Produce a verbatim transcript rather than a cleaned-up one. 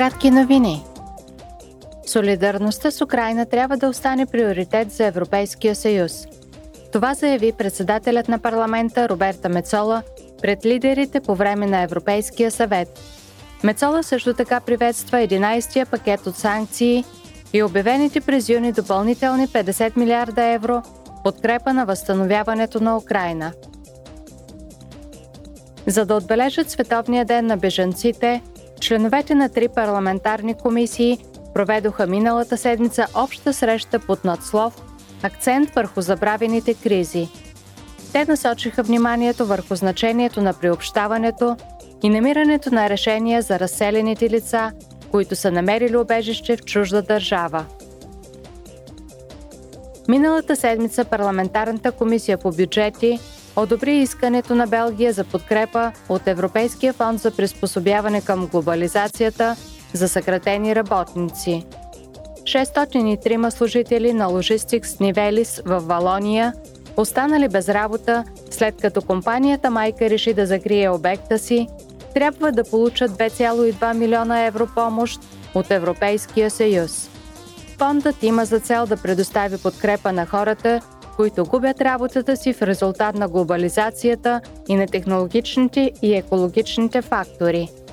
кратки новини. Солидарността с Украйна трябва да остане приоритет за Европейския съюз. Това заяви председателят на парламента Роберта Мецола пред лидерите по време на Европейския съвет. Мецола също така приветства единайсетия пакет от санкции и обявените през юни допълнителни петдесет милиарда евро подкрепа на възстановяването на Украйна. За да отбележат Световния ден на бежанците, членовете на три парламентарни комисии проведоха миналата седмица обща среща под надслов «Акцент върху забравените кризи». Те насочиха вниманието върху значението на приобщаването и намирането на решения за разселените лица, които са намерили убежище в чужда държава. Миналата седмица парламентарната комисия по бюджети одобри искането на Белгия за подкрепа от Европейския фонд за приспособяване към глобализацията за съкратени работници. шестстотин и трима служители на Logistics Nivellis в Валония останали без работа, след като компанията майка реши да закрие обекта си, трябва да получат две цяло и две милиона евро помощ от Европейския съюз. Фондът има за цел да предостави подкрепа на хората, които губят работата си в резултат на глобализацията и на технологичните и екологичните фактори.